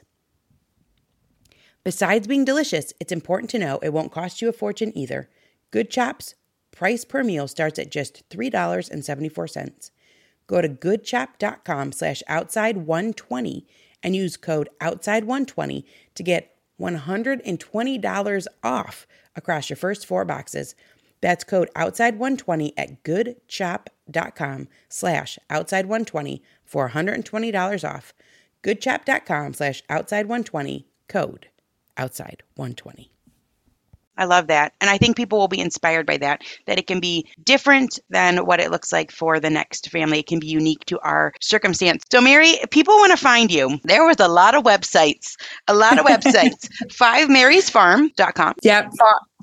Besides being delicious, it's important to know it won't cost you a fortune either. Good Chop's price per meal starts at just three dollars and seventy-four cents. Go to goodchop.com slash outside120 and use code outside one twenty to get one hundred twenty dollars off across your first four boxes. That's code outside one twenty at goodchop.com slash outside one twenty for one hundred twenty dollars off. Goodchop.com slash outside120, code outside one twenty. I love that. And I think people will be inspired by that, that it can be different than what it looks like for the next family. It can be unique to our circumstance. So Mary, people want to find you. There was a lot of websites, a lot of websites, five marys farm dot com. Yep.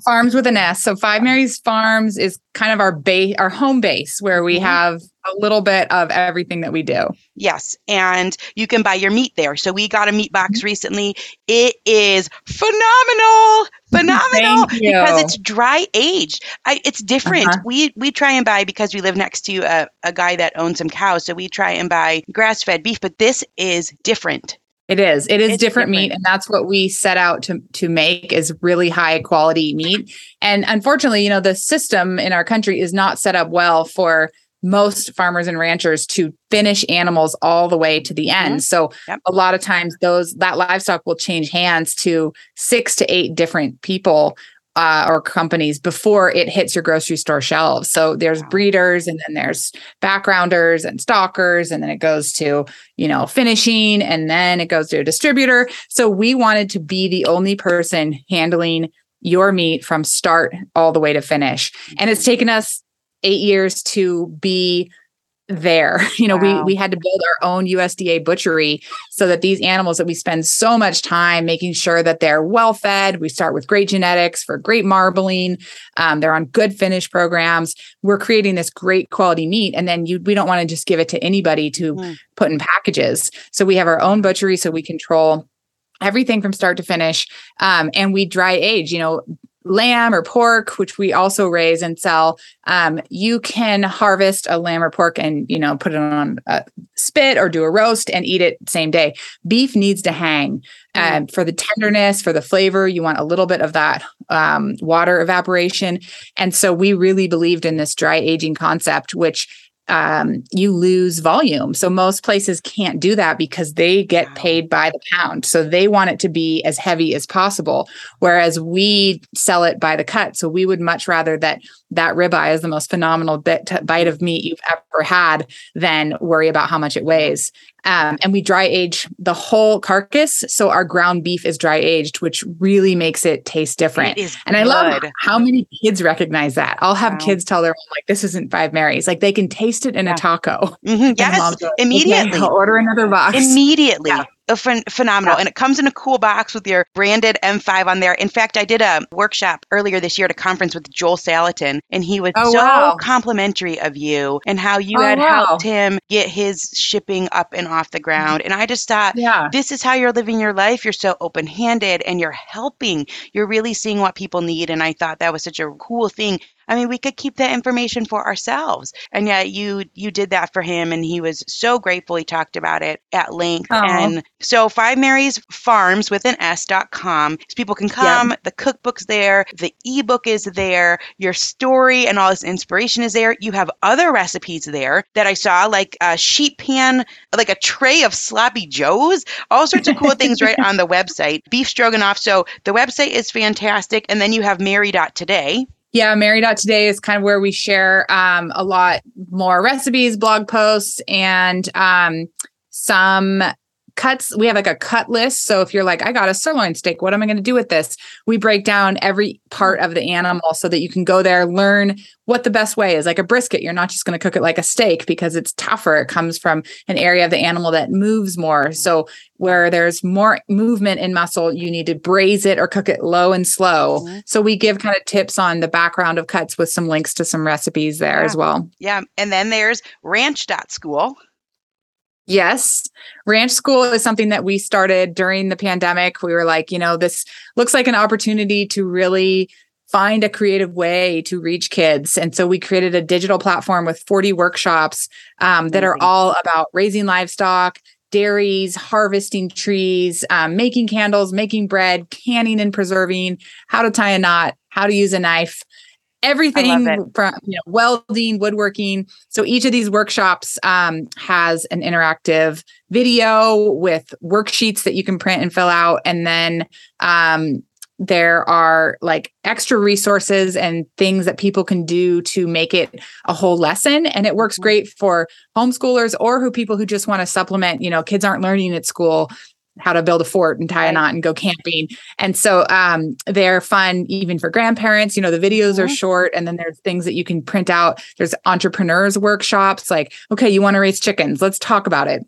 Farms with an S. So Five Marys Farms is kind of our base, our home base, where we mm-hmm. have a little bit of everything that we do. Yes. And you can buy your meat there. So we got a meat box recently. It is phenomenal. Phenomenal. Because it's dry aged. I, it's different. Uh-huh. We we try and buy, because we live next to a, a guy that owns some cows. So we try and buy grass fed beef, but this is different. It is. It is different, different meat. And that's what we set out to, to make, is really high quality meat. And unfortunately, you know, the system in our country is not set up well for most farmers and ranchers to finish animals all the way to the end. Mm-hmm. So yep. a lot of times those that livestock will change hands to six to eight different people uh, or companies before it hits your grocery store shelves. So there's wow. breeders, and then there's backgrounders and stockers, and then it goes to, you know, finishing, and then it goes to a distributor. So we wanted to be the only person handling your meat from start all the way to finish. And it's taken us eight years to be there. You know, wow. we, we had to build our own U S D A butchery so that these animals that we spend so much time making sure that they're well fed. We start with great genetics for great marbling. Um, they're on good finish programs. We're creating this great quality meat. And then you, we don't want to just give it to anybody to mm. put in packages. So we have our own butchery. So we control everything from start to finish. Um, and we dry age, you know, lamb or pork, which we also raise and sell. Um, you can harvest a lamb or pork and, you know, put it on a spit or do a roast and eat it same day. Beef needs to hang mm. um, for the tenderness, for the flavor. You want a little bit of that um, water evaporation. And so we really believed in this dry aging concept, which um, you lose volume. So most places can't do that because they get paid by the pound. So they want it to be as heavy as possible, whereas we sell it by the cut. So we would much rather that that ribeye is the most phenomenal bit, bite of meat you've ever had than worry about how much it weighs. Um, and we dry age the whole carcass. So our ground beef is dry aged, which really makes it taste different. It and I love how many kids recognize that. I'll have wow. kids tell their mom, like, this isn't Five Marys. Like, they can taste it in yeah. a taco. Mm-hmm. Yes, goes, immediately. Okay, order another box. Immediately. Yeah. A ph- phenomenal. And it comes in a cool box with your branded M five on there. In fact, I did a workshop earlier this year at a conference with Joel Salatin, and he was oh, so wow. complimentary of you and how you oh, had wow. helped him get his shipping up and off the ground. And I just thought, yeah. this is how you're living your life. You're so open-handed and you're helping. You're really seeing what people need. And I thought that was such a cool thing. I mean, we could keep that information for ourselves. And yet you you did that for him, and he was so grateful. He talked about it at length. Aww. And so Five Marys Farms with an S dot com. So people can come. Yep. The cookbook's there. The ebook is there. Your story and all this inspiration is there. You have other recipes there that I saw, like a sheet pan, like a tray of sloppy joes, all sorts of cool things right on the website. Beef stroganoff. So the website is fantastic. And then you have Mary dot today. Yeah, Mary dot today is kind of where we share um, a lot more recipes, blog posts, and um, some cuts. We have like a cut list. So if you're like, I got a sirloin steak, what am I going to do with this? We break down every part of the animal so that you can go there, learn what the best way is. Like a brisket, you're not just going to cook it like a steak because it's tougher. It comes from an area of the animal that moves more. So where there's more movement in muscle, you need to braise it or cook it low and slow. Mm-hmm. So we give kind of tips on the background of cuts with some links to some recipes there yeah. as well. Yeah. And then there's ranch dot school. Yes. Ranch School is something that we started during the pandemic. We were like, you know, this looks like an opportunity to really find a creative way to reach kids. And so we created a digital platform with forty workshops um, that are all about raising livestock, dairies, harvesting trees, um, making candles, making bread, canning and preserving, how to tie a knot, how to use a knife. Everything from, you know, welding, woodworking. So each of these workshops um, has an interactive video with worksheets that you can print and fill out. And then um, there are like extra resources and things that people can do to make it a whole lesson. And it works great for homeschoolers or who people who just want to supplement, you know, kids aren't learning at school how to build a fort and tie a knot and go camping. And so um, they're fun even for grandparents. You know, the videos are short, and then there's things that you can print out. There's entrepreneurs workshops, like, okay, you want to raise chickens. Let's talk about it.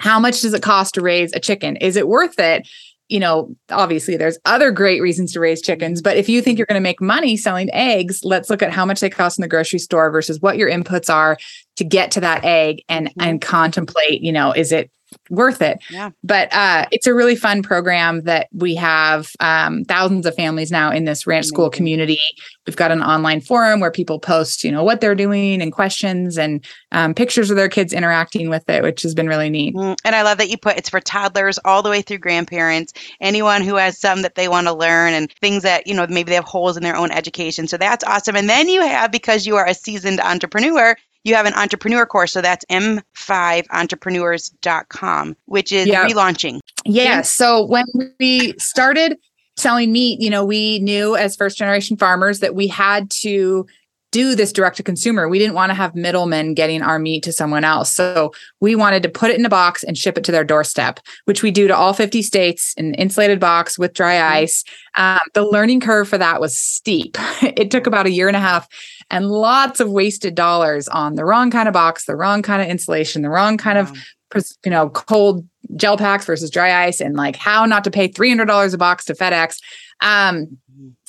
How much does it cost to raise a chicken? Is it worth it? You know, obviously there's other great reasons to raise chickens, but if you think you're going to make money selling eggs, let's look at how much they cost in the grocery store versus what your inputs are to get to that egg and, mm-hmm. and contemplate, you know, is it worth it? Yeah. But uh, it's a really fun program that we have um, thousands of families now in this Ranch School community. We've got an online forum where people post, you know, what they're doing and questions and um, pictures of their kids interacting with it, which has been really neat. And I love that you put it's for toddlers all the way through grandparents, anyone who has some that they want to learn and things that, you know, maybe they have holes in their own education. So that's awesome. And then you have, because you are a seasoned entrepreneur, you have an entrepreneur course. So that's M five entrepreneurs dot com, which is yep. relaunching. Yeah. yeah. So when we started selling meat, you know, we knew as first generation farmers that we had to do this direct to consumer. We didn't want to have middlemen getting our meat to someone else. So we wanted to put it in a box and ship it to their doorstep, which we do to all fifty states in an insulated box with dry ice. Um, the learning curve for that was steep. It took about a year and a half and lots of wasted dollars on the wrong kind of box, the wrong kind of insulation, the wrong kind wow. of, you know, cold gel packs versus dry ice, and like how not to pay three hundred dollars a box to FedEx, um,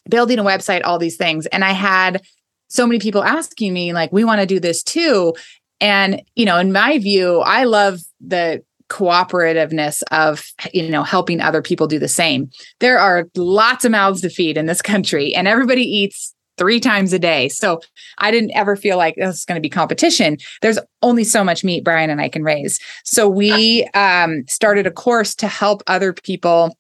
building a website, all these things. And I had so many people asking me, like, we want to do this too. And, you know, in my view, I love the cooperativeness of, you know, helping other people do the same. There are lots of mouths to feed in this country and everybody eats three times a day. So I didn't ever feel like this is going to be competition. There's only so much meat Brian and I can raise. So we um, started a course to help other people.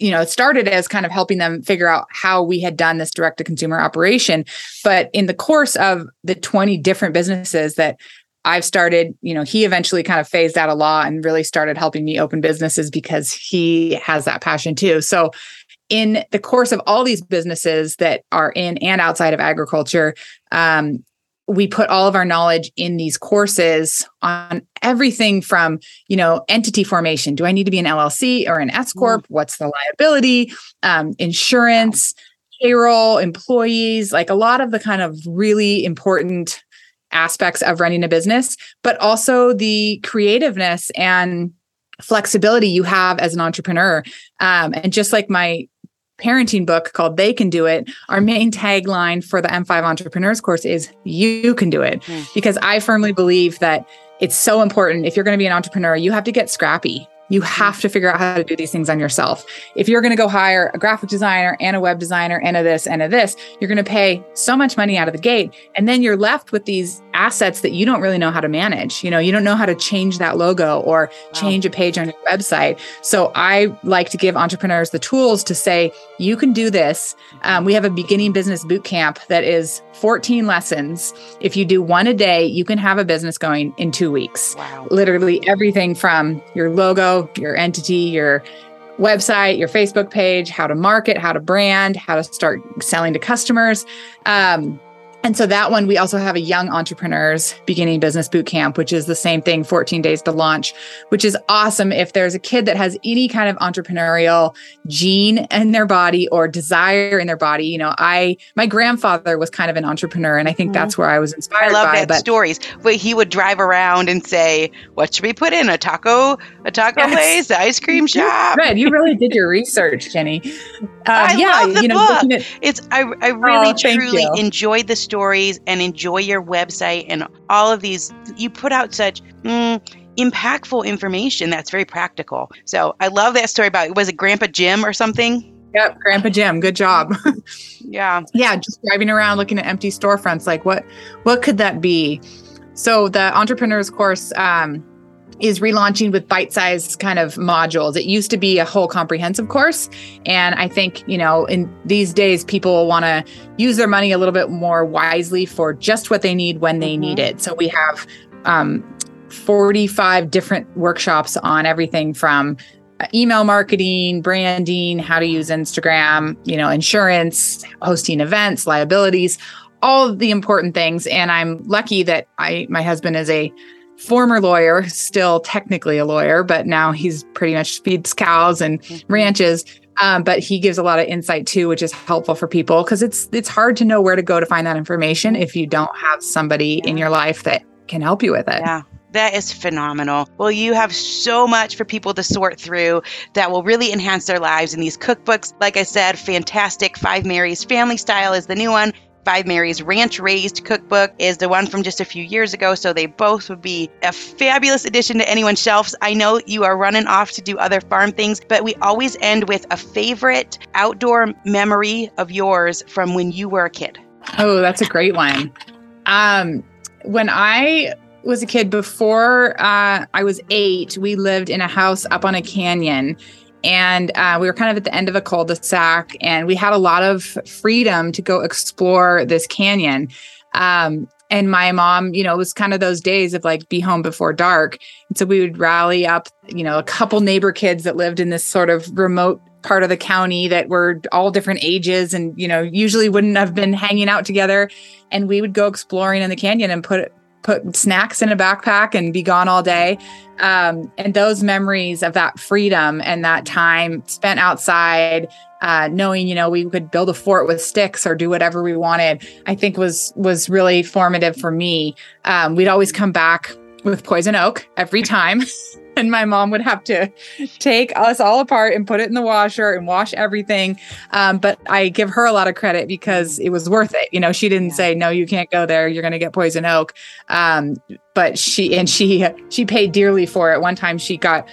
You know, it started as kind of helping them figure out how we had done this direct to consumer operation. But in the course of the twenty different businesses that I've started, you know, he eventually kind of phased out of law and really started helping me open businesses because he has that passion too. So in the course of all these businesses that are in and outside of agriculture, um, we put all of our knowledge in these courses on everything from, you know, entity formation. Do I need to be an L L C or an S corp? What's the liability, um, insurance, payroll, employees, like a lot of the kind of really important aspects of running a business, but also the creativeness and flexibility you have as an entrepreneur. Um, and just like my parenting book called They Can Do It, our main tagline for the M five Entrepreneurs course is you can do it, mm. because I firmly believe that it's so important. If you're going to be an entrepreneur, you have to get scrappy. You have to figure out how to do these things on yourself. If you're going to go hire a graphic designer and a web designer and a this and a this, you're going to pay so much money out of the gate. And then you're left with these assets that you don't really know how to manage. You know, you don't know how to change that logo or wow. change a page on your website. So I like to give entrepreneurs the tools to say, you can do this. Um, we have a beginning business boot camp that is fourteen lessons. If you do one a day, you can have a business going in two weeks. Wow. Literally everything from your logo, your entity, your website, your Facebook page, how to market, how to brand, how to start selling to customers. Um, and so that one, we also have a Young Entrepreneurs Beginning Business Bootcamp, which is the same thing, fourteen days to launch, which is awesome. If there's a kid that has any kind of entrepreneurial gene in their body or desire in their body, you know, I, my grandfather was kind of an entrepreneur and I think mm-hmm. that's where I was inspired by. I love by, that but, stories. But he would drive around and say, what should we put in? A taco, a taco yes. place, ice cream shop. Good. You really did your research, Jenny. Um, I yeah, love the you know, book. At, it's, I, I really oh, truly enjoyed the story. Stories and enjoy your website and all of these. You put out such mm, impactful information that's very practical. So I love that story about, was it Grandpa Jim or something? Yep, Grandpa Jim. Good job. yeah. Yeah, just driving around looking at empty storefronts. Like what, what could that be? So the entrepreneurs course um, is relaunching with bite-sized kind of modules. It used to be a whole comprehensive course. And I think, you know, in these days, people want to use their money a little bit more wisely for just what they need when they mm-hmm. need it. So we have um, forty-five different workshops on everything from email marketing, branding, how to use Instagram, you know, insurance, hosting events, liabilities, all the important things. And I'm lucky that I, my husband is a former lawyer, still technically a lawyer, but now he's pretty much feeds cows and ranches. Um, but he gives a lot of insight too, which is helpful for people because it's it's hard to know where to go to find that information if you don't have somebody yeah. in your life that can help you with it. Yeah. That is phenomenal. Well, you have so much for people to sort through that will really enhance their lives in these cookbooks. Like I said, fantastic. Five Marys Family Style is the new one. Five Marys Ranch Raised cookbook is the one from just a few years ago, so they both would be a fabulous addition to anyone's shelves. I know you are running off to do other farm things, but we always end with a favorite outdoor memory of yours from when you were a kid. Oh, that's a great one. Um, when I was a kid, before uh, I was eight, we lived in a house up on a canyon. And uh, we were kind of at the end of a cul-de-sac, and we had a lot of freedom to go explore this canyon. Um, and my mom, you know, it was kind of those days of like, be home before dark. And so we would rally up, you know, a couple neighbor kids that lived in this sort of remote part of the county that were all different ages and, you know, usually wouldn't have been hanging out together. And we would go exploring in the canyon and put put snacks in a backpack and be gone all day. Um, and those memories of that freedom and that time spent outside, uh, knowing, you know, we could build a fort with sticks or do whatever we wanted, I think was, was really formative for me. Um, we'd always come back with poison oak every time. And my mom would have to take us all apart and put it in the washer and wash everything. Um, but I give her a lot of credit because it was worth it. You know, she didn't yeah. say, no, you can't go there. You're going to get poison oak. Um, but she and she she paid dearly for it. One time she got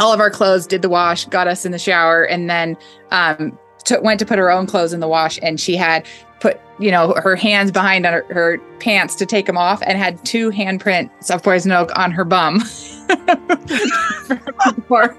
all of our clothes, did the wash, got us in the shower, and then um, t- went to put her own clothes in the wash. And she had put, you know, her hands behind her, her pants to take them off and had two handprints of poison oak on her bum. Before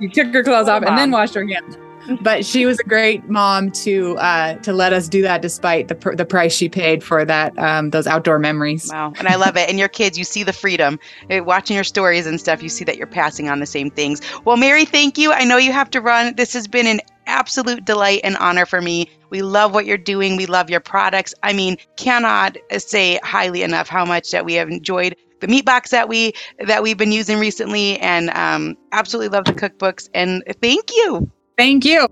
she took her clothes oh, off mom. and then washed her hands. But she was a great mom to uh, to let us do that, despite the pr- the price she paid for that um, those outdoor memories. Wow, and I love it. And your kids, you see the freedom. Watching your stories and stuff, you see that you're passing on the same things. Well, Mary, thank you. I know you have to run. This has been an absolute delight and honor for me. We love what you're doing. We love your products. I mean, cannot say highly enough how much that we have enjoyed the meat box that we that we've been using recently, and um, absolutely love the cookbooks. And thank you. Thank you.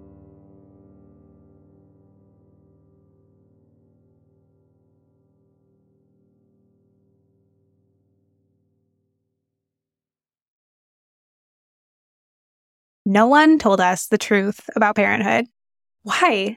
No one told us the truth about parenthood. Why?